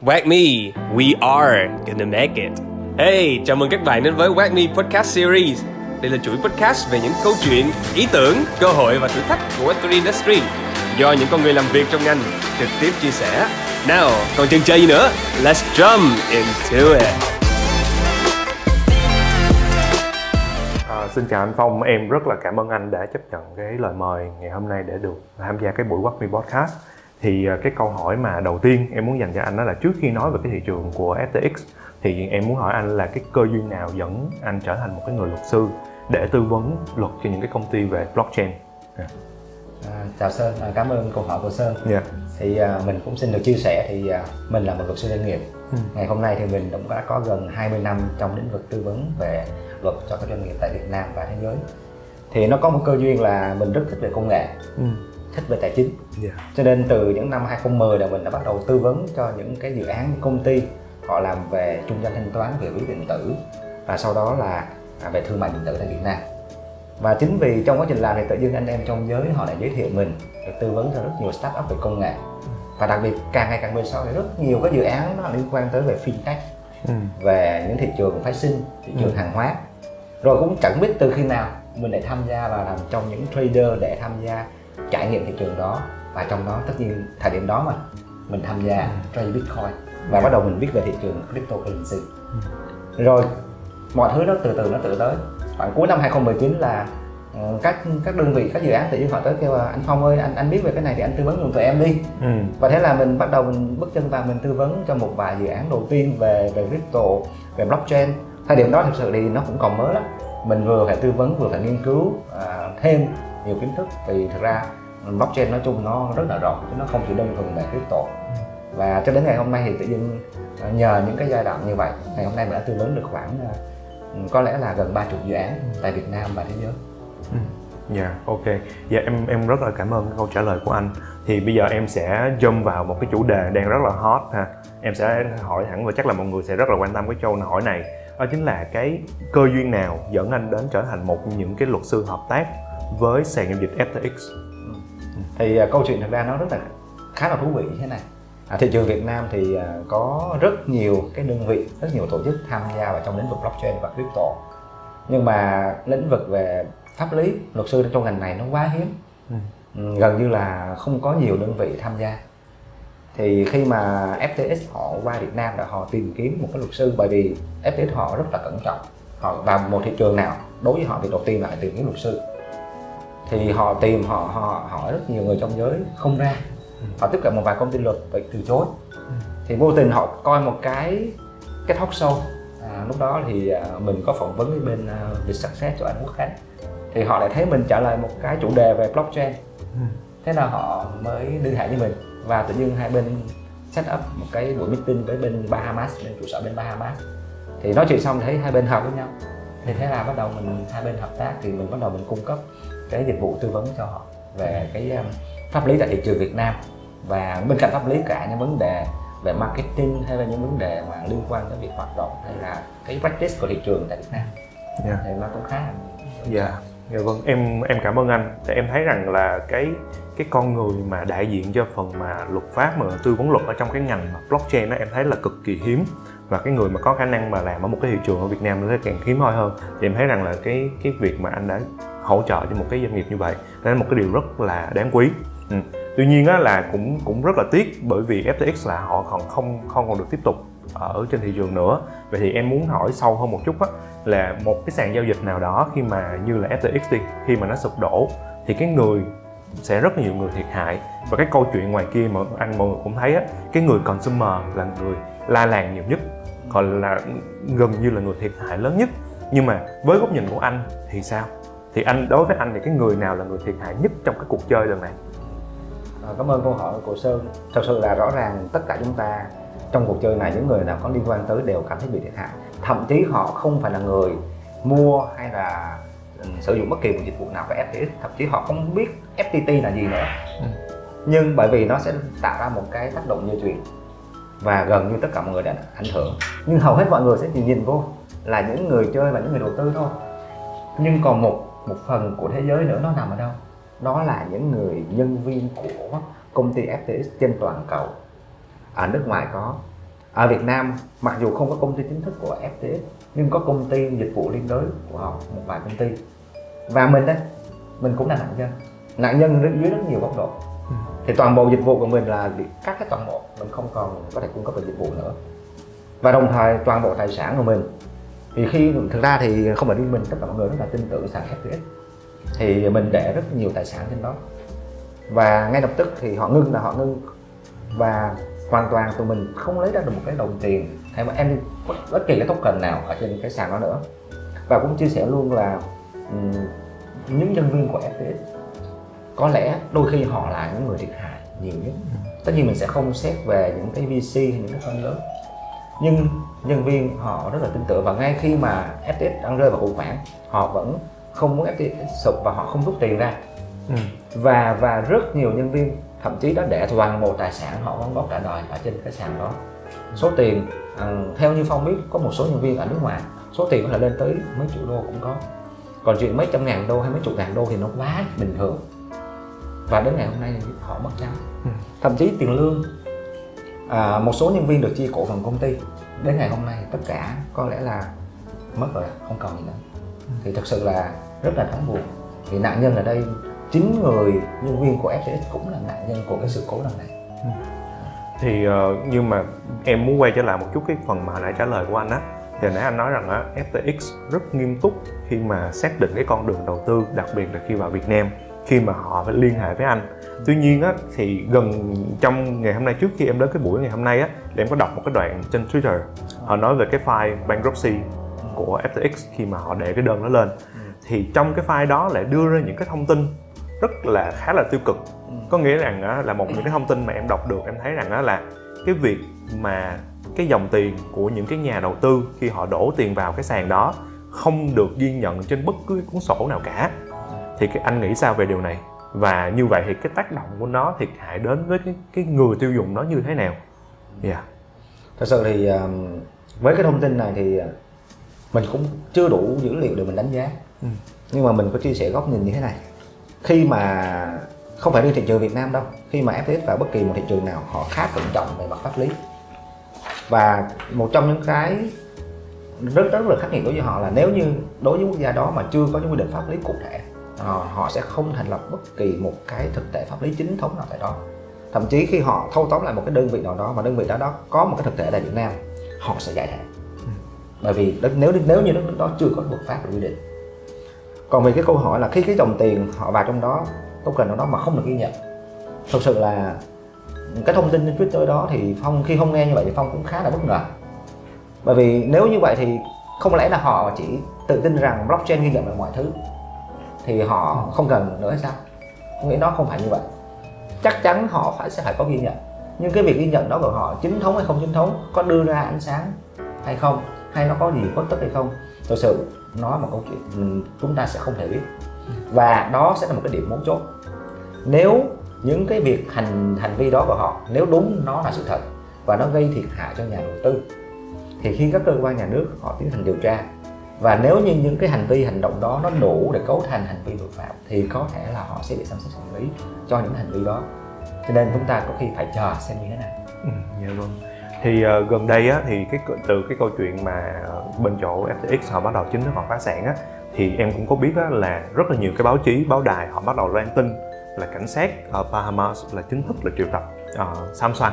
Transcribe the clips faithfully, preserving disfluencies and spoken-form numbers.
WAGMI, we are gonna make it. Hey, chào mừng các bạn đến với WAGMI Podcast Series. Đây là chuỗi podcast về những câu chuyện, ý tưởng, cơ hội và thử thách của web ba Industry do những con người làm việc trong ngành trực tiếp chia sẻ. Now, còn chần chờ gì nữa? Let's jump into it. À, xin chào anh Phong, em rất là cảm ơn anh đã chấp nhận cái lời mời ngày hôm nay để được tham gia cái buổi WAGMI Podcast. Thì cái câu hỏi mà đầu tiên em muốn dành cho anh đó là trước khi nói về cái thị trường của ép tê ích thì em muốn hỏi anh là cái cơ duyên nào dẫn anh trở thành một cái người luật sư để tư vấn luật cho những cái công ty về blockchain? Yeah. À, chào Sơn, à, cảm ơn câu hỏi của Sơn. Yeah. Thì à, mình cũng xin được chia sẻ thì à, mình là một luật sư doanh nghiệp. Ừ. Ngày hôm nay thì mình cũng đã có gần hai mươi năm trong lĩnh vực tư vấn về luật cho các doanh nghiệp tại Việt Nam và thế giới. Thì nó có một cơ duyên là mình rất thích về công nghệ. Ừ. Thích về tài chính, yeah. Cho nên từ những năm hai không một không là mình đã bắt đầu tư vấn cho những cái dự án công ty họ làm về trung gian thanh toán, về ví điện tử và sau đó là về thương mại điện tử tại Việt Nam. Và chính vì trong quá trình làm thì tự dưng anh em trong giới họ lại giới thiệu mình được tư vấn cho rất nhiều startup về công nghệ, và đặc biệt càng ngày càng bên sau thì rất nhiều các dự án nó liên quan tới về fintech, ừ. về những thị trường phái sinh, thị trường ừ. hàng hóa. Rồi cũng chẳng biết từ khi nào mình lại tham gia và làm trong những trader để tham gia trải nghiệm thị trường đó, và trong đó tất nhiên thời điểm đó mà mình tham gia trade Bitcoin và bắt đầu mình biết về thị trường cryptocurrency. Rồi mọi thứ nó từ từ nó tự tới. Khoảng cuối năm hai không một chín là các các đơn vị, các dự án tự nhiên họ tới kêu là anh Phong ơi, anh anh biết về cái này thì anh tư vấn dùm tụi em đi. Ừ. Và thế là mình bắt đầu mình bước chân vào mình tư vấn cho một vài dự án đầu tiên về về crypto, về blockchain. Thời điểm đó thực sự thì nó cũng còn mới lắm. Mình vừa phải tư vấn vừa phải nghiên cứu à, thêm nhiều kiến thức, vì thực ra blockchain nói chung nó rất là rộng chứ nó không chỉ đơn thuần về crypto. Và cho đến ngày hôm nay thì tự nhiên nhờ những cái giai đoạn như vậy, ngày hôm nay mình đã tư vấn được khoảng có lẽ là gần ba mươi dự án tại Việt Nam và thế giới. Dạ, yeah, ok. Dạ yeah, em em rất là cảm ơn câu trả lời của anh. Thì bây giờ em sẽ jump vào một cái chủ đề đang rất là hot ha. Em sẽ hỏi thẳng và chắc là mọi người sẽ rất là quan tâm cái câu hỏi này. Đó chính là cái cơ duyên nào dẫn anh đến trở thành một những cái luật sư hợp tác với sàn giao dịch ép tê ích. Ừ. Thì à, câu chuyện thực ra nó rất là khá là thú vị như thế này. À, thị trường Việt Nam thì à, có rất nhiều cái đơn vị, rất nhiều tổ chức tham gia vào trong lĩnh vực blockchain và crypto. Nhưng mà lĩnh vực về pháp lý, luật sư trong ngành này nó quá hiếm. Ừ. Gần như là không có nhiều đơn vị tham gia. Thì khi mà ép tê ích họ qua Việt Nam là họ tìm kiếm một cái luật sư, bởi vì ép tê ích họ rất là cẩn trọng. Họ vào một thị trường nào, đối với họ thì đầu tiên là tìm kiếm luật sư. Thì họ tìm, họ họ hỏi rất nhiều người trong giới không ra. Họ tiếp cận một vài công ty luật bị từ chối. Thì vô tình họ coi một cái cái talk show. À, lúc đó thì mình có phỏng vấn với bên Việt Success của Anh Quốc Khánh. Thì họ lại thấy mình trả lời một cái chủ đề về blockchain. Thế là họ mới liên hệ với mình. Và tự nhiên hai bên set up một cái buổi meeting với bên Bahamas, bên trụ sở bên Bahamas. Thì nói chuyện xong thấy hai bên hợp với nhau. Thì thế là bắt đầu mình hai bên hợp tác, thì mình bắt đầu mình cung cấp cái dịch vụ tư vấn cho họ về cái pháp lý tại thị trường Việt Nam, và bên cạnh pháp lý cả những vấn đề về marketing hay là những vấn đề mà liên quan tới việc hoạt động hay là cái practice của thị trường tại Việt Nam. Yeah. Thì nó cũng khá là. Dạ, yeah. yeah, vâng em em cảm ơn anh. Thì em thấy rằng là cái cái con người mà đại diện cho phần mà luật pháp mà tư vấn luật ở trong cái ngành mà blockchain đó em thấy là cực kỳ hiếm, và cái người mà có khả năng mà làm ở một cái thị trường ở Việt Nam nó càng hiếm hoi hơn. Thì em thấy rằng là cái cái việc mà anh đã hỗ trợ cho một cái doanh nghiệp như vậy nên một cái điều rất là đáng quý. Ừ. Tuy nhiên á, là cũng cũng rất là tiếc, bởi vì ép tê ích là họ còn không không còn được tiếp tục ở trên thị trường nữa. Vậy thì em muốn hỏi sâu hơn một chút á, là một cái sàn giao dịch nào đó khi mà như là ép tê ích đi, khi mà nó sụp đổ thì cái người sẽ rất nhiều người thiệt hại, và cái câu chuyện ngoài kia mà anh mọi người cũng thấy á, cái người consumer là người la làng nhiều nhất, gọi là gần như là người thiệt hại lớn nhất. Nhưng mà với góc nhìn của anh thì sao? Thì anh, đối với anh thì cái người nào là người thiệt hại nhất trong cái cuộc chơi lần này? À, cảm ơn câu hỏi của Sơn. Thật sự là rõ ràng tất cả chúng ta trong cuộc chơi này, những người nào có liên quan tới đều cảm thấy bị thiệt hại. Thậm chí họ không phải là người mua hay là sử dụng bất kỳ một dịch vụ nào của ép tê ích, thậm chí họ không biết ép tê tê là gì nữa. Ừ. Nhưng bởi vì nó sẽ tạo ra một cái tác động dây chuyền và gần như tất cả mọi người đã ảnh hưởng. Nhưng hầu hết mọi người sẽ nhìn vô là những người chơi và những người đầu tư thôi. Nhưng còn một một phần của thế giới nữa nó nằm ở đâu? Đó là những người nhân viên của công ty ép tê ích trên toàn cầu. Ở nước ngoài có, Ở Việt Nam, mặc dù không có công ty chính thức của ép tê ích, nhưng có công ty dịch vụ liên đới của họ, một vài công ty. Và mình đấy, mình cũng là nạn nhân. Nạn nhân dưới rất nhiều góc độ. Ừ. Thì toàn bộ dịch vụ của mình là bị cắt hết toàn bộ, mình không còn có thể cung cấp được dịch vụ nữa. Và đồng thời toàn bộ tài sản của mình. Thì khi thực ra thì không phải riêng mình, tất cả mọi người rất là tin tưởng sàn ép tê ích. Thì mình để rất nhiều tài sản trên đó. Và ngay lập tức thì họ ngưng là họ ngưng. Và hoàn toàn tụi mình không lấy ra được một cái đồng tiền hay mà em bất kỳ cái token nào ở trên cái sàn đó nữa. Và cũng chia sẻ luôn là um, những nhân viên của ép tê ích có lẽ đôi khi họ là những người thiệt hại nhiều nhất. Tất nhiên mình sẽ không xét về những cái vê xê hay những cái fund lớn, nhưng nhân viên họ rất là tin tưởng. Và ngay khi mà ép tê ích đang rơi vào khủng hoảng, họ vẫn không muốn ép tê ích sụp và họ không rút tiền ra. Ừ. và và rất nhiều nhân viên thậm chí đã để toàn bộ tài sản họ vẫn góp trả đòi ở trên cái sàn đó. Số tiền uh, theo như Phong biết, có một số nhân viên ở nước ngoài số tiền có thể lên tới mấy triệu đô cũng có, còn chuyện mấy trăm ngàn đô hay mấy chục ngàn đô thì nó quá bình thường. Và đến ngày hôm nay thì họ mất trắng. Ừ. Thậm chí tiền lương, à, một số nhân viên được chia cổ phần công ty, đến ngày hôm nay tất cả có lẽ là mất rồi, không còn gì nữa. Ừ. Thì thật sự là rất là đáng buồn. Thì nạn nhân ở đây, chính người nhân viên của ép tê ích cũng là nạn nhân của cái sự cố lần này. Ừ. Thì uh, nhưng mà em muốn quay trở lại một chút cái phần mà hồi nãy trả lời của anh á. Thì nãy anh nói rằng á, ép tê ích rất nghiêm túc khi mà xác định cái con đường đầu tư, đặc biệt là khi vào Việt Nam, khi mà họ phải liên hệ với anh. Tuy nhiên á, thì gần trong ngày hôm nay, trước khi em đến cái buổi ngày hôm nay á, thì em có đọc một cái đoạn trên Twitter, họ nói về cái file bankruptcy của ép tê ích khi mà họ để cái đơn đó lên. Thì trong cái file đó lại đưa ra những cái thông tin rất là khá là tiêu cực. Có nghĩa rằng á, là một những cái thông tin mà em đọc được, em thấy rằng á, là cái việc mà cái dòng tiền của những cái nhà đầu tư khi họ đổ tiền vào cái sàn đó không được ghi nhận trên bất cứ cuốn sổ nào cả. Thì cái anh nghĩ sao về điều này? Và như vậy thì cái tác động của nó thiệt hại đến với cái, cái người tiêu dùng nó như thế nào? Yeah. Thật sự thì với cái thông tin này thì mình cũng chưa đủ dữ liệu để mình đánh giá. Ừ. Nhưng mà mình có chia sẻ góc nhìn như thế này. Khi mà không phải đi thị trường Việt Nam đâu, khi mà ép tê ích vào bất kỳ một thị trường nào họ khá cẩn trọng về mặt pháp lý. Và một trong những cái rất rất là khắc nghiệt đối với họ là nếu như đối với quốc gia đó mà chưa có những quy định pháp lý cụ thể, họ sẽ không thành lập bất kỳ một cái thực thể pháp lý chính thống nào tại đó. Thậm chí khi họ thâu tóm lại một cái đơn vị nào đó mà đơn vị đó đó có một cái thực thể tại Việt Nam, họ sẽ giải thể. Ừ. Bởi vì nếu nếu như nước đó chưa có luật pháp quy định. Còn về cái câu hỏi là khi cái dòng tiền họ vào trong đó, token nào đó mà không được ghi nhận, thật sự là cái thông tin trên Twitter đó thì Phong khi không nghe như vậy thì Phong cũng khá là bất ngờ. Bởi vì nếu như vậy thì không lẽ là họ chỉ tự tin rằng blockchain ghi nhận được mọi thứ thì họ không cần nữa hay sao? Nghĩa nó không phải như vậy. Chắc chắn họ phải sẽ phải có ghi nhận. Nhưng cái việc ghi nhận đó của họ chính thống hay không chính thống, có đưa ra ánh sáng hay không, hay nó có gì khuất tức hay không, thực sự nói một câu chuyện chúng ta sẽ không thể biết. Và đó sẽ là một cái điểm mấu chốt. Nếu những cái việc hành hành vi đó của họ, nếu đúng nó là sự thật và nó gây thiệt hại cho nhà đầu tư, thì khi các cơ quan nhà nước họ tiến hành điều tra, và nếu như những cái hành vi hành động đó nó đủ để cấu thành hành vi tội phạm thì có thể là họ sẽ bị xem xét xử lý cho những hành vi đó. Cho nên chúng ta có khi phải chờ xem như thế nào. Ừ, dạ vâng. Thì uh, gần đây á, thì cái từ cái câu chuyện mà bên chỗ ép tê ích họ bắt đầu chính thức họ phá sản á, thì em cũng có biết á, là rất là nhiều cái báo chí, báo đài họ bắt đầu loan tin là cảnh sát ở Bahamas là chính thức là triệu tập uh, Samsung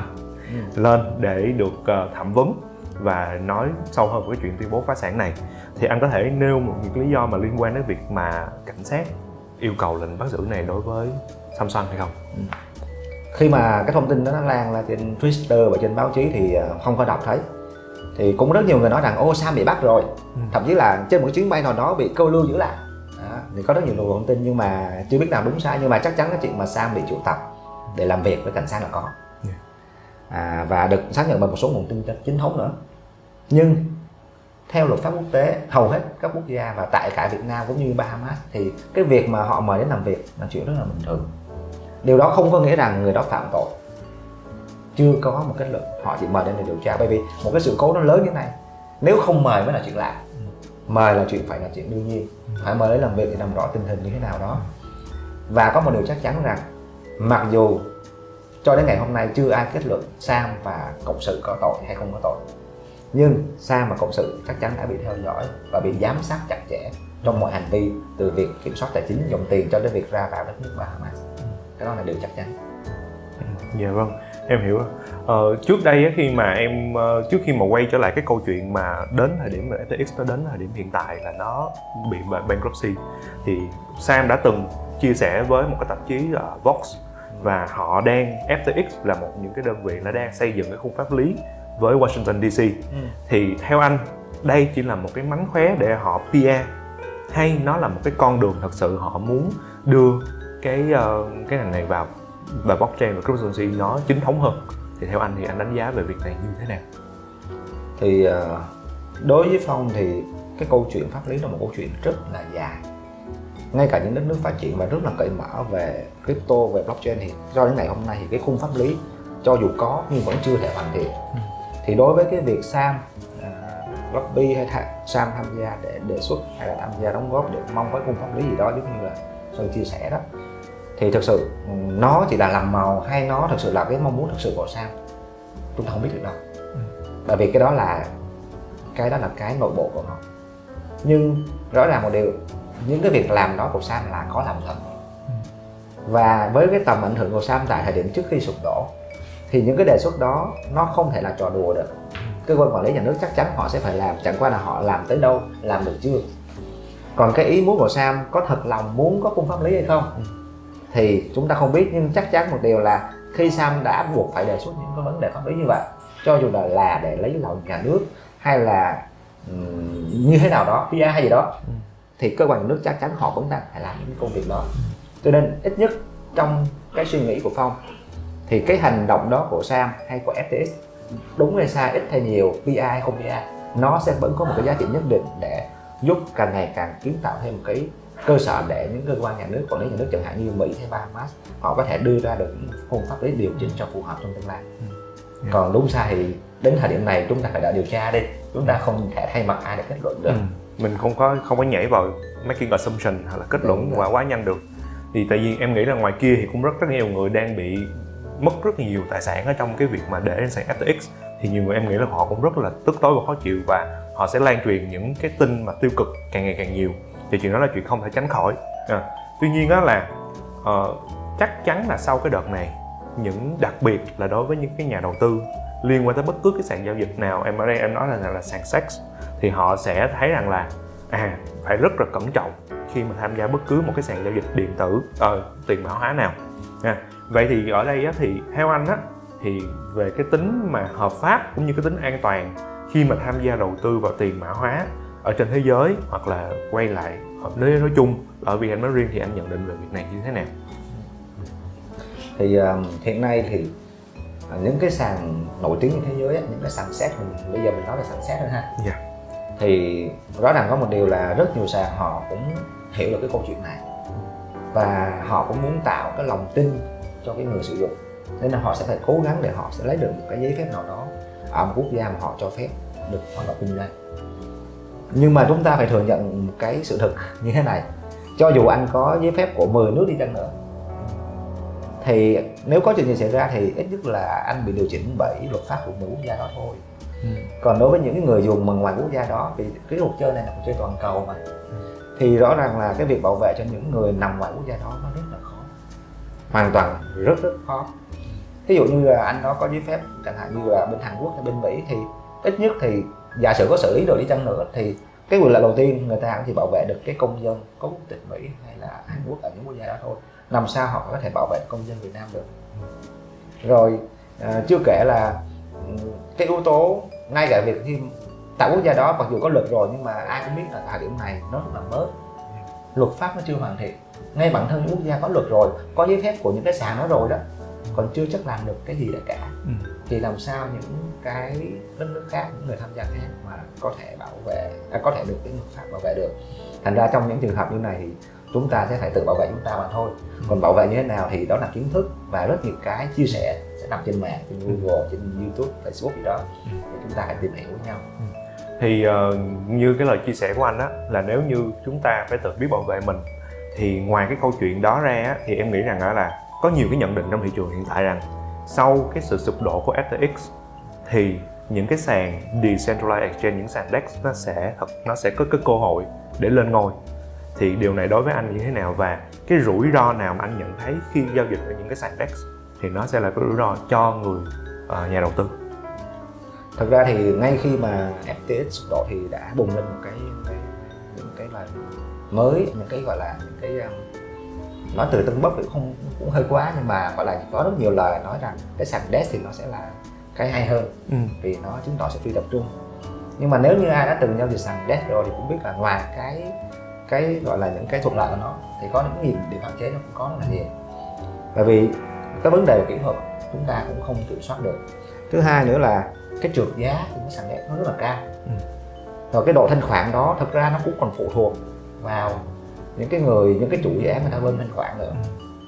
ừ. lên để được uh, thẩm vấn và nói sâu hơn về cái chuyện tuyên bố phá sản này. Thì anh có thể nêu một những lý do mà liên quan đến việc mà cảnh sát yêu cầu lệnh bắt giữ này đối với Samsung hay không? Ừ. Khi mà cái thông tin đó nó lan ra trên Twitter và trên báo chí thì không có đọc thấy. Thì cũng rất nhiều người nói rằng ô Sam bị bắt rồi. Ừ. Thậm chí là trên một chuyến bay nào đó bị câu lưu giữ lại. Đó. Thì có rất nhiều luồng thông tin nhưng mà chưa biết nào đúng sai, nhưng mà chắc chắn cái chuyện mà Sam bị triệu tập để làm việc với cảnh sát là có. Yeah. À, và được xác nhận bởi một số nguồn tin chính thống nữa. Nhưng theo luật pháp quốc tế, hầu hết các quốc gia và tại cả Việt Nam cũng như Bahamas thì cái việc mà họ mời đến làm việc là chuyện rất là bình thường. Điều đó không có nghĩa rằng người đó phạm tội. Chưa có một kết luận, họ chỉ mời đến để điều tra. Bởi vì một cái sự cố nó lớn như thế này, nếu không mời mới là chuyện lạ. Mời là chuyện phải là chuyện đương nhiên. Phải mời đến làm việc để làm rõ tình hình như thế nào đó. Và có một điều chắc chắn rằng mặc dù Cho đến ngày hôm nay chưa ai kết luận Sam và cộng sự có tội hay không có tội. Nhưng Sam và cộng sự chắc chắn đã bị theo dõi và bị giám sát chặt chẽ trong mọi hành vi, từ việc kiểm soát tài chính, dòng tiền cho đến việc ra vào đất nước Bahamas. Cái đó là điều chắc chắn. Dạ vâng, em hiểu. Ờ, trước đây khi mà em trước khi mà quay trở lại cái câu chuyện mà đến thời điểm mà ép tê ích nó đến thời điểm hiện tại là nó bị bankruptcy, thì Sam đã từng chia sẻ với một cái tạp chí uh, Vox, và họ đang ép tê ích là một những cái đơn vị nó đang xây dựng cái khung pháp lý với Washington đê xê. Ừ. Thì theo anh, đây chỉ là một cái mánh khóe để họ pê e rờ, hay nó là một cái con đường thật sự họ muốn đưa cái uh, cái ngành này vào và blockchain và cryptocurrency nó chính thống hơn? Thì theo anh thì anh đánh giá về việc này như thế nào? Thì uh, đối với Phong thì cái câu chuyện pháp lý là một câu chuyện rất là dài. Ngay cả những đất nước phát triển và rất là cởi mở về crypto, về blockchain thì cho đến ngày hôm nay thì cái khung pháp lý cho dù có nhưng vẫn chưa thể hoàn thiện. Ừ. Thì đối với cái việc Sam lobby hay tha, Sam tham gia để đề xuất hay là tham gia đóng góp để mong có khung pháp lý gì đó, giống như là Sơn chia sẻ đó, thì thực sự nó chỉ là làm màu hay nó thực sự là cái mong muốn thực sự của Sam, chúng ta không biết được đâu. Ừ. Bởi vì cái đó là cái đó là cái nội bộ của nó. Nhưng rõ ràng một điều, những cái việc làm đó của Sam là có làm thật. Ừ. Và với cái tầm ảnh hưởng của Sam tại thời điểm trước khi sụp đổ thì những cái đề xuất đó nó không thể là trò đùa được. Cơ quan quản lý nhà nước chắc chắn họ sẽ phải làm, chẳng qua là họ làm tới đâu, làm được chưa. Còn cái ý muốn của Sam có thật lòng muốn có khung pháp lý hay không? Ừ. Thì chúng ta không biết, nhưng chắc chắn một điều là khi Sam đã buộc phải đề xuất những cái vấn đề pháp lý như vậy, cho dù là, là để lấy lòng nhà nước hay là um, như thế nào đó, pê e rờ hay gì đó, ừ. thì cơ quan nhà nước chắc chắn họ vẫn đang phải làm những công việc đó. Cho nên ít nhất trong cái suy nghĩ của Phong thì cái hành động đó của Sam hay của ép tê ích, đúng hay sai, ít hay nhiều, pê e rờ hay không pê e rờ, nó sẽ vẫn có một cái giá trị nhất định để giúp càng ngày càng kiến tạo thêm một cái cơ sở để những cơ quan nhà nước, quản lý nhà nước chẳng hạn như Mỹ hay Bahamas, họ có thể đưa ra được những khung pháp lý điều chỉnh cho phù hợp trong tương lai. Yeah. Còn đúng sai thì đến thời điểm này chúng ta phải đã điều tra đi, chúng ta không thể thay mặt ai để kết luận được. Ừ. Mình không có không có nhảy vào making assumption hoặc là kết luận và quá nhanh được. Thì tại vì em nghĩ là ngoài kia thì cũng rất rất nhiều người đang bị mất rất nhiều tài sản ở trong cái việc mà để lên sàn ép tê ích, thì nhiều người em nghĩ là họ cũng rất là tức tối và khó chịu, và họ sẽ lan truyền những cái tin mà tiêu cực càng ngày càng nhiều. Thì chuyện đó là chuyện không thể tránh khỏi. À, tuy nhiên đó là uh, chắc chắn là sau cái đợt này, những đặc biệt là đối với những cái nhà đầu tư liên quan tới bất cứ cái sàn giao dịch nào, em ở đây em nói là, là sàn sex, thì họ sẽ thấy rằng là à, phải rất là cẩn trọng khi mà tham gia bất cứ một cái sàn giao dịch điện tử, uh, tiền mã hóa nào. À, vậy thì ở đây á, thì theo anh á, thì về cái tính mà hợp pháp cũng như cái tính an toàn khi mà tham gia đầu tư vào tiền mã hóa ở trên thế giới, hoặc là quay lại nếu nói chung ở Việt Nam nói riêng, thì anh nhận định về việc này như thế nào? Thì uh, hiện nay thì uh, những cái sàn nổi tiếng trên thế giới, những cái sàn xét, mình, bây giờ mình nói là sàn xét thôi ha. Yeah. Thì rõ ràng có một điều là rất nhiều sàn họ cũng hiểu được cái câu chuyện này, và họ cũng muốn tạo cái lòng tin cho cái người sử dụng, nên là họ sẽ phải cố gắng để họ sẽ lấy được một cái giấy phép nào đó ở một quốc gia mà họ cho phép được hoạt động kinh doanh. Nhưng mà chúng ta phải thừa nhận một cái sự thật như thế này, cho dù anh có giấy phép của mười nước đi chăng nữa thì nếu có chuyện gì xảy ra thì ít nhất là anh bị điều chỉnh bởi luật pháp của một quốc gia đó thôi. Ừ. Còn đối với những người dùng mà ngoài quốc gia đó, vì cái cuộc chơi này là cuộc chơi toàn cầu mà, ừ. thì rõ ràng là cái việc bảo vệ cho những người nằm ngoài quốc gia đó nó rất là khó, hoàn toàn rất rất khó. Ví dụ như là anh đó có giấy phép chẳng hạn như là bên Hàn Quốc hay bên Mỹ, thì ít nhất thì giả sử có xử lý rồi đi chăng nữa thì cái quyền lợi đầu tiên người ta cũng chỉ bảo vệ được cái công dân có quốc tịch Mỹ hay là Hàn Quốc ở những quốc gia đó thôi, làm sao họ có thể bảo vệ công dân Việt Nam được. Rồi à, chưa kể là cái yếu tố ngay cả việc khi tại quốc gia đó mặc dù có luật rồi nhưng mà ai cũng biết là thời điểm này nó rất là mới, luật pháp nó chưa hoàn thiện, ngay bản thân những quốc gia có luật rồi, có giấy phép của những cái sàn đó rồi đó còn chưa chắc làm được cái gì đã cả. Ừ. Thì làm sao những cái đất nước khác, những người tham gia khác mà có thể bảo vệ, à, có thể được cái luật pháp bảo vệ được. Thành ra trong những trường hợp như này thì chúng ta sẽ phải tự bảo vệ chúng ta mà thôi. Ừ. Còn bảo vệ như thế nào thì đó là kiến thức và rất nhiều cái chia sẻ sẽ nằm trên mạng, trên Google, ừ. trên YouTube, Facebook gì đó. Ừ. Thì chúng ta hãy tìm hiểu với nhau. Ừ. Thì uh, như cái lời chia sẻ của anh á, là nếu như chúng ta phải tự biết bảo vệ mình, thì ngoài cái câu chuyện đó ra á, thì em nghĩ rằng đó là có nhiều cái nhận định trong thị trường hiện tại rằng sau cái sự sụp đổ của ép tê ích thì những cái sàn decentralized exchange, những sàn đê e x nó sẽ thật nó sẽ có cái cơ hội để lên ngôi. Thì điều này đối với anh như thế nào, và cái rủi ro nào mà anh nhận thấy khi giao dịch ở những cái sàn đê e x thì nó sẽ là cái rủi ro cho người uh, nhà đầu tư? Thật ra thì ngay khi mà ép tê ích sụp đổ thì đã bùng lên một cái những cái, những cái là mới, những cái gọi là những cái nói từ tân bốc thì không cũng hơi quá, nhưng mà gọi là có rất nhiều lời nói rằng cái sàn đê e x thì nó sẽ là cái hay hơn, ừ. vì nó chứng tỏ sự phi tập trung. Nhưng mà nếu như ai đã từng giao dịch sàn đê e x rồi thì cũng biết là ngoài cái cái gọi là những cái thuận lợi của nó thì có những gì để hạn chế nó cũng có rất là nhiều. Bởi vì cái vấn đề về kỹ thuật chúng ta cũng không kiểm soát được. Thứ hai nữa là cái trượt giá của cái sàn đê e x nó rất là cao, ừ. rồi cái độ thanh khoản đó thật ra nó cũng còn phụ thuộc vào những cái người, những cái chủ dự án người ta bơm thanh khoản nữa, ừ.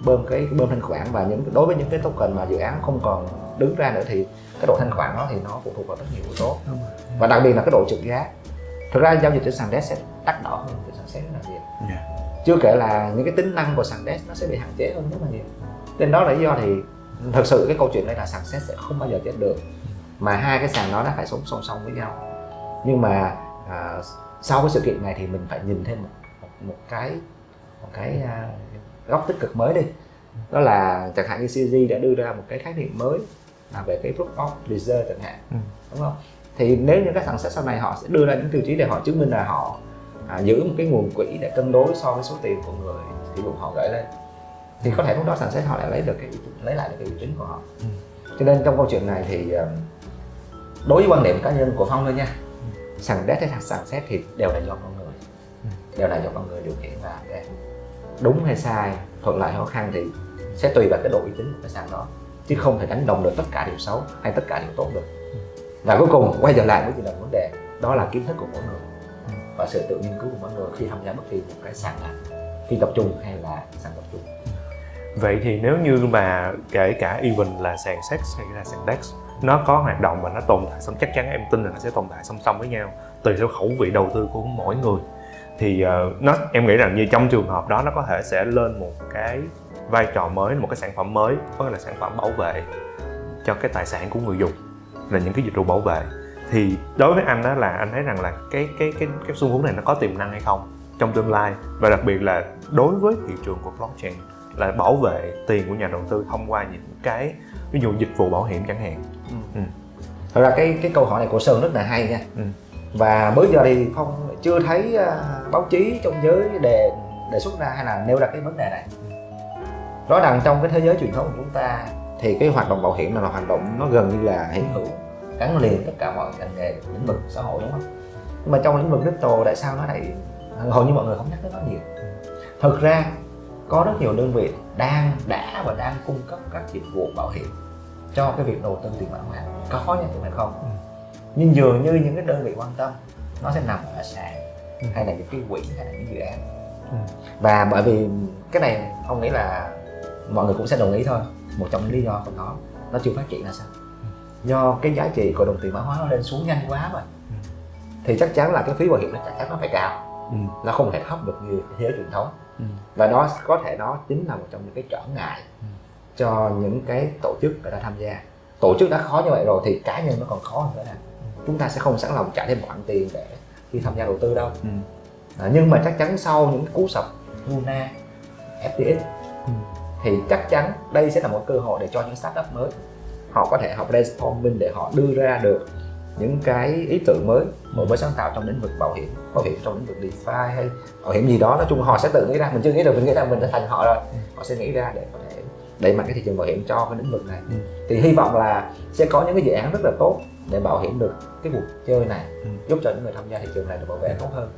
bơm cái, cái bơm thanh khoản, và những đối với những cái token mà dự án không còn đứng ra nữa thì cái độ thanh khoản đó thì nó phụ thuộc vào rất nhiều yếu tố, ừ. và đặc biệt là cái độ trượt giá. Thực ra giao dịch trên sàn đê e x sẽ đắt đỏ hơn trên sàn xê zét rất là nhiều, yeah. chưa kể là những cái tính năng của sàn đê e x nó sẽ bị hạn chế hơn rất là nhiều. Nên đó là lý do thì thực sự cái câu chuyện đây là sàn xê zét sẽ không bao giờ chết được, mà hai cái sàn đó nó phải sống song song với nhau. Nhưng mà à, sau cái sự kiện này thì mình phải nhìn thêm một, một, một cái một cái à, góc tích cực mới đi. Đó là chẳng hạn như xê zét đã đưa ra một cái khái niệm mới là về cái Proof of Reserves chẳng hạn, ừ. đúng không? Thì nếu như các sàn xê zét sau này họ sẽ đưa ra những tiêu chí để họ chứng minh là họ à, giữ một cái nguồn quỹ để cân đối so với số tiền của người sử dụng họ gửi lên, thì có thể lúc đó sàn xê zét họ lại lấy được cái lấy lại được cái uy tín của họ. Ừ. Cho nên trong câu chuyện này thì đối với quan điểm cá nhân của Phong thôi nha, ừ. sàn đê e ích hay sàn xê zét thì đều là do con người, ừ. đều là do con người điều khiển và để đúng hay sai, thuận lợi khó khăn thì sẽ tùy vào cái độ uy tín của cái sàn đó, chứ không thể đánh đồng được tất cả điều xấu hay tất cả điều tốt được. Và cuối cùng quay trở lại với chuyện là vấn đề đó là kiến thức của mỗi người, ừ. và sự tự nghiên cứu của mỗi người khi tham gia bất kỳ một cái sàn nào, khi tập trung hay là sàn tập trung. Vậy thì nếu như mà kể cả even là sàn xê zét hay là sàn đê e ích nó có hoạt động và nó tồn tại xong, chắc chắn em tin là nó sẽ tồn tại song song với nhau tùy theo khẩu vị đầu tư của mỗi người. Thì uh, nó em nghĩ rằng như trong trường hợp đó nó có thể sẽ lên một cái vai trò mới, một cái sản phẩm mới, có nghĩa là sản phẩm bảo vệ cho cái tài sản của người dùng, là những cái dịch vụ bảo vệ. Thì đối với anh đó là anh thấy rằng là cái cái cái cái xu hướng này nó có tiềm năng hay không trong tương lai, và đặc biệt là đối với thị trường của blockchain là bảo vệ tiền của nhà đầu tư thông qua những cái ví dụ dịch vụ bảo hiểm chẳng hạn. Ừ. Ừ. Thật ra cái cái câu hỏi này của Sơn rất là hay nha. Ừ. Và bữa giờ thì Phong chưa thấy uh, báo chí trong giới đề đề xuất ra hay là nêu ra cái vấn đề này. Rõ ràng trong cái thế giới truyền thống của chúng ta thì cái hoạt động bảo hiểm là hoạt động nó gần như là hiện hữu, gắn liền tất cả mọi ngành nghề, lĩnh vực xã hội, đúng không? Nhưng mà trong lĩnh vực crypto tại sao nó lại hầu như mọi người không nhắc tới nó nhiều? Thực ra có rất nhiều đơn vị đang đã và đang cung cấp các dịch vụ bảo hiểm cho cái việc đầu tư tiền mã hóa, có nha, tụi này không? Ừ. Nhưng dường như những cái đơn vị quan tâm nó sẽ nằm ở sàn, ừ. hay là những cái quỹ hay là những dự án. Ừ. Và bởi vì cái này ông nghĩ là mọi người cũng sẽ đồng ý thôi, một trong những lý do của nó nó chưa phát triển là sao? Ừ. Do cái giá trị của đồng tiền mã hóa nó lên xuống nhanh quá mà, ừ. thì chắc chắn là cái phí bảo hiểm nó chắc chắn nó phải cao, ừ. nó không thể thấp được như thế giới truyền thống. Ừ. Và đó có thể đó chính là một trong những cái trở ngại, ừ. cho những cái tổ chức người ta tham gia. Tổ chức đã khó như vậy rồi thì cá nhân nó còn khó hơn nữa nè, ừ. chúng ta sẽ không sẵn lòng trả thêm một khoản tiền để khi tham gia đầu tư đâu, ừ. à, nhưng mà chắc chắn sau những cú sập Luna, ép tê ích, ừ. thì chắc chắn đây sẽ là một cơ hội để cho những startup mới họ có thể học brainstorming để họ đưa ra được những cái ý tưởng mới, đổi mới sáng tạo trong lĩnh vực bảo hiểm, bảo hiểm trong lĩnh vực DeFi hay bảo hiểm gì đó. Nói chung họ sẽ tự nghĩ ra, mình chưa nghĩ được, mình nghĩ ra mình đã thành họ rồi, họ sẽ nghĩ ra để có thể đẩy mạnh cái thị trường bảo hiểm cho cái lĩnh vực này. Ừ. Thì hy vọng là sẽ có những cái dự án rất là tốt để bảo hiểm được cái cuộc chơi này, ừ. giúp cho những người tham gia thị trường này được bảo vệ tốt hơn.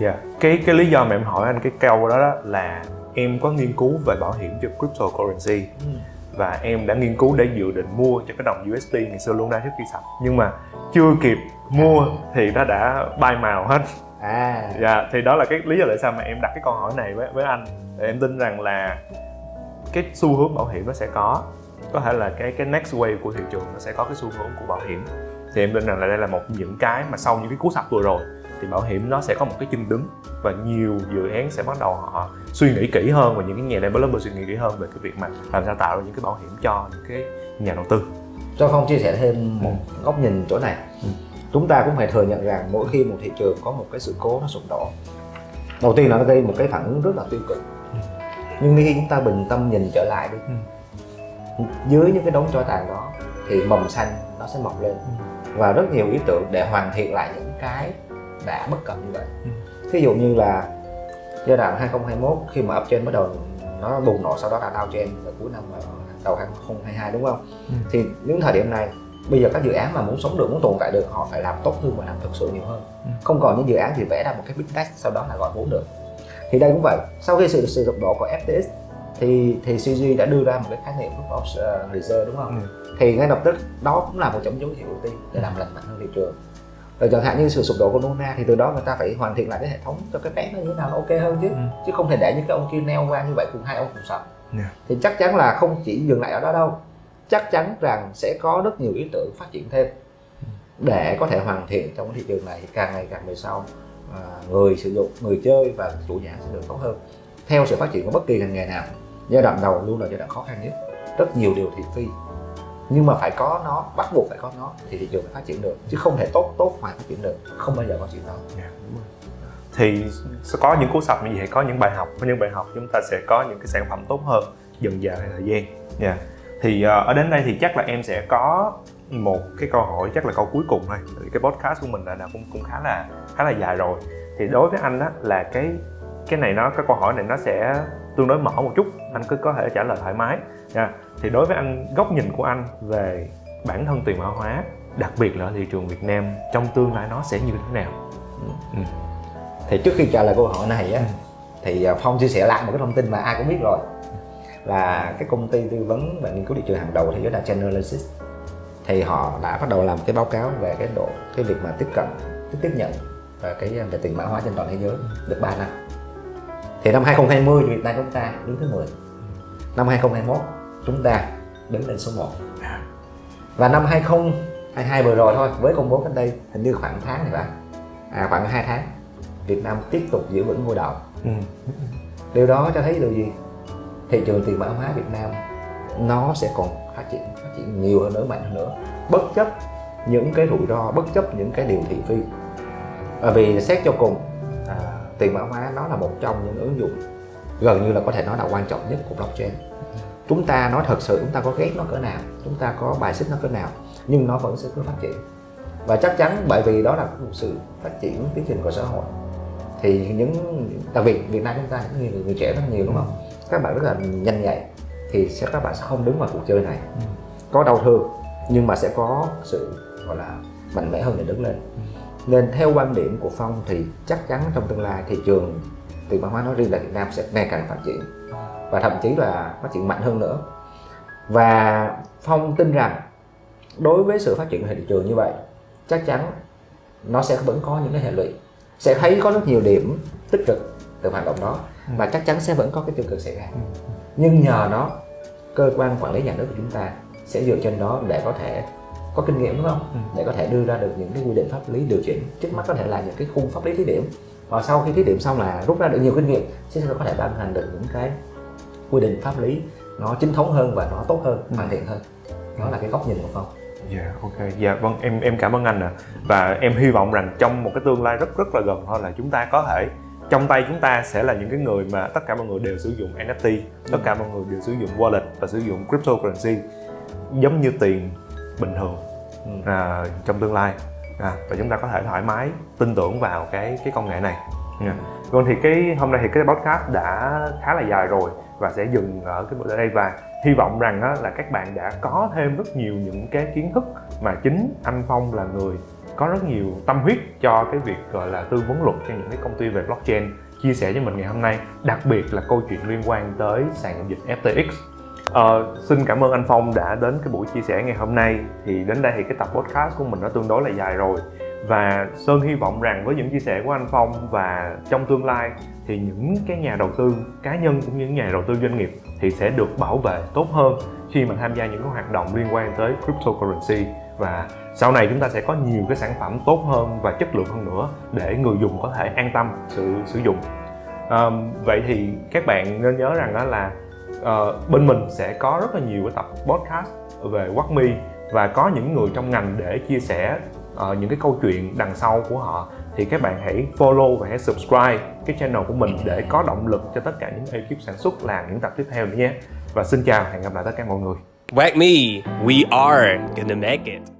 Dạ, yeah. cái cái lý do mà em hỏi anh cái câu đó, đó là em có nghiên cứu về bảo hiểm cho cryptocurrency, ừ. và em đã nghiên cứu để dự định mua cho cái đồng u ét đê ngày xưa Luna trước khi sập, nhưng mà chưa kịp mua thì nó đã bay màu hết. À. Dạ, thì đó là cái lý do tại sao mà em đặt cái câu hỏi này với với anh. Em tin rằng là cái xu hướng bảo hiểm nó sẽ có, có thể là cái cái next wave của thị trường nó sẽ có cái xu hướng của bảo hiểm. Thì em tin rằng là đây là một những cái mà sau những cái cú sập vừa rồi thì bảo hiểm nó sẽ có một cái chân đứng, và nhiều dự án sẽ bắt đầu họ suy nghĩ kỹ hơn, và những cái nhà developer suy nghĩ kỹ hơn về cái việc mà làm sao tạo ra những cái bảo hiểm cho những cái nhà đầu tư. Cho Phong chia sẻ thêm một ừ. góc nhìn chỗ này. ừ. Chúng ta cũng phải thừa nhận rằng mỗi khi một thị trường có một cái sự cố nó sụp đổ, đầu tiên là nó gây một cái phản ứng rất là tiêu cực. ừ. Nhưng khi chúng ta bình tâm nhìn trở lại đi, ừ. dưới những cái đống tro tàn đó thì mầm xanh nó sẽ mọc lên, ừ. và rất nhiều ý tưởng để hoàn thiện lại những cái đã bất cập như vậy. ừ. Ví dụ như là giai đoạn hai không hai mốt khi mà uptrend bắt đầu nó bùng nổ, sau đó là downtrend vào cuối năm đầu hai không hai hai, đúng không? ừ. Thì những thời điểm này bây giờ các dự án mà muốn sống được, muốn tồn tại được, họ phải làm tốt hơn và làm thực sự nhiều hơn. ừ. Không còn những dự án thì vẽ ra một cái big tech sau đó là gọi vốn được. Thì đây cũng vậy, sau khi sự sụp đổ của ép tê ích thì thì xê giê đã đưa ra một cái khái niệm Proof of Reserves, đúng không? ừ. Thì ngay lập tức đó cũng là một trong dấu hiệu đầu tiên để làm lành mạnh hơn thị trường. Rồi chẳng hạn như sự sụp đổ của Luna thì từ đó người ta phải hoàn thiện lại cái hệ thống cho cái bé nó như thế nào nó ok hơn chứ. ừ. Chứ không thể để những cái ông kia neo qua như vậy, cùng hai ông cùng sập. yeah. Thì chắc chắn là không chỉ dừng lại ở đó đâu, chắc chắn rằng sẽ có rất nhiều ý tưởng phát triển thêm để có thể hoàn thiện trong cái thị trường này. Càng ngày càng về sau, người sử dụng, người chơi và chủ nhà sẽ được tốt hơn. Theo sự phát triển của bất kỳ ngành nghề nào, giai đoạn đầu luôn là giai đoạn khó khăn nhất, rất nhiều điều thị phi, nhưng mà phải có nó, bắt buộc phải có nó thì thị trường phải phát triển được, chứ không thể tốt tốt mà phát triển được, không bao giờ có chuyện đó. Yeah, đúng rồi. Thì sẽ có những cú sập như vậy, có những bài học, có những bài học chúng ta sẽ có những cái sản phẩm tốt hơn dần dần thời gian. Yeah. Thì uh, ở đến đây thì chắc là em sẽ có một cái câu hỏi, chắc là câu cuối cùng thôi. Cái podcast của mình là, là cũng cũng khá là khá là dài rồi. Thì đối với anh đó là cái cái này nó cái câu hỏi này nó sẽ tương đối mở một chút, anh cứ có thể trả lời thoải mái. Yeah. Thì đối với anh, góc nhìn của anh về bản thân tiền mã hóa, đặc biệt là ở thị trường Việt Nam trong tương lai nó sẽ như thế nào? ừ. Thì trước khi trả lời câu hỏi này á, ừ. thì Phong chia sẻ lại một cái thông tin mà ai cũng biết rồi, là cái công ty tư vấn và nghiên cứu thị trường hàng đầu thế giới là Chainalysis, thì họ đã bắt đầu làm cái báo cáo về cái độ cái việc mà tiếp cận cái tiếp nhận và cái về tiền mã hóa trên toàn thế giới được ba năm. Thì năm hai không hai không Việt Nam chúng ta đứng thứ mười, năm hai không hai mốt chúng ta đứng lên số một, và năm hai không hai hai vừa rồi thôi, với công bố cách đây hình như khoảng tháng này bạn, à khoảng hai tháng, Việt Nam tiếp tục giữ vững ngôi đầu. ừ. Điều đó cho thấy điều gì? Thị trường tiền mã hóa Việt Nam nó sẽ còn phát triển phát triển nhiều hơn nữa, mạnh hơn nữa, bất chấp những cái rủi ro, bất chấp những cái điều thị phi. Bởi vì xét cho cùng, à, tiền mã hóa nó là một trong những ứng dụng gần như là có thể nói là quan trọng nhất của blockchain. Chúng ta nói thật sự, chúng ta có ghét nó cỡ nào, chúng ta có bài xích nó cỡ nào, nhưng nó vẫn sẽ cứ phát triển. Và chắc chắn bởi vì đó là một sự phát triển tiến trình của xã hội. Thì những, đặc biệt Việt Nam chúng ta những người, người trẻ rất nhiều, đúng không? Các bạn rất là nhanh nhạy, thì sẽ các bạn sẽ không đứng vào cuộc chơi này. Có đau thương nhưng mà sẽ có sự gọi là mạnh mẽ hơn để đứng lên. Nên theo quan điểm của Phong thì chắc chắn trong tương lai thị trường tiền mã hóa nói riêng là Việt Nam sẽ ngày càng phát triển, và thậm chí là phát triển mạnh hơn nữa. Và Phong tin rằng đối với sự phát triển của thị trường như vậy, chắc chắn nó sẽ vẫn có những cái hệ lụy, sẽ thấy có rất nhiều điểm tích cực từ hoạt động đó, và chắc chắn sẽ vẫn có cái tiêu cực xảy ra. Nhưng nhờ nó, cơ quan quản lý nhà nước của chúng ta sẽ dựa trên đó để có thể có kinh nghiệm, đúng không? Để có thể đưa ra được những cái quy định pháp lý điều chỉnh, trước mắt có thể là những cái khung pháp lý thí điểm, và sau khi thí điểm xong là rút ra được nhiều kinh nghiệm, sẽ có thể ban hành được những cái quy định pháp lý nó chính thống hơn và nó tốt hơn, hoàn thiện hơn. Đó là cái góc nhìn của Phong. Dạ, yeah, ok. Dạ, yeah, vâng, em em cảm ơn anh ạ. À. Và em hy vọng rằng trong một cái tương lai rất rất là gần thôi, là chúng ta có thể trong tay chúng ta sẽ là những cái người mà tất cả mọi người đều sử dụng en ép tê, tất cả mọi người đều sử dụng wallet và sử dụng cryptocurrency giống như tiền bình thường à, trong tương lai. À, và chúng ta có thể thoải mái tin tưởng vào cái cái công nghệ này. Yeah. Còn thì cái hôm nay thì cái podcast đã khá là dài rồi và sẽ dừng ở cái buổi ở đây, và hy vọng rằng đó là các bạn đã có thêm rất nhiều những cái kiến thức mà chính anh Phong là người có rất nhiều tâm huyết cho cái việc gọi là tư vấn luật cho những cái công ty về blockchain chia sẻ cho mình ngày hôm nay, đặc biệt là câu chuyện liên quan tới sàn giao dịch ép tê ích. Ờ, xin cảm ơn anh Phong đã đến cái buổi chia sẻ ngày hôm nay. Thì đến đây thì cái tập podcast của mình nó tương đối là dài rồi, và Sơn hy vọng rằng với những chia sẻ của anh Phong và trong tương lai thì những cái nhà đầu tư cá nhân cũng như những nhà đầu tư doanh nghiệp thì sẽ được bảo vệ tốt hơn khi mà tham gia những cái hoạt động liên quan tới cryptocurrency và Sau này chúng ta sẽ có nhiều cái sản phẩm tốt hơn và chất lượng hơn nữa để người dùng có thể an tâm sự sử dụng. À, vậy thì các bạn nên nhớ rằng đó là à, bên mình sẽ có rất là nhiều cái tập podcast về WAGMI và có những người trong ngành để chia sẻ à, những cái câu chuyện đằng sau của họ. Thì các bạn hãy follow và hãy subscribe cái channel của mình để có động lực cho tất cả những ekip sản xuất làm những tập tiếp theo nữa nhé. Và xin chào, hẹn gặp lại tất cả mọi người. WAGMI, we are gonna make it.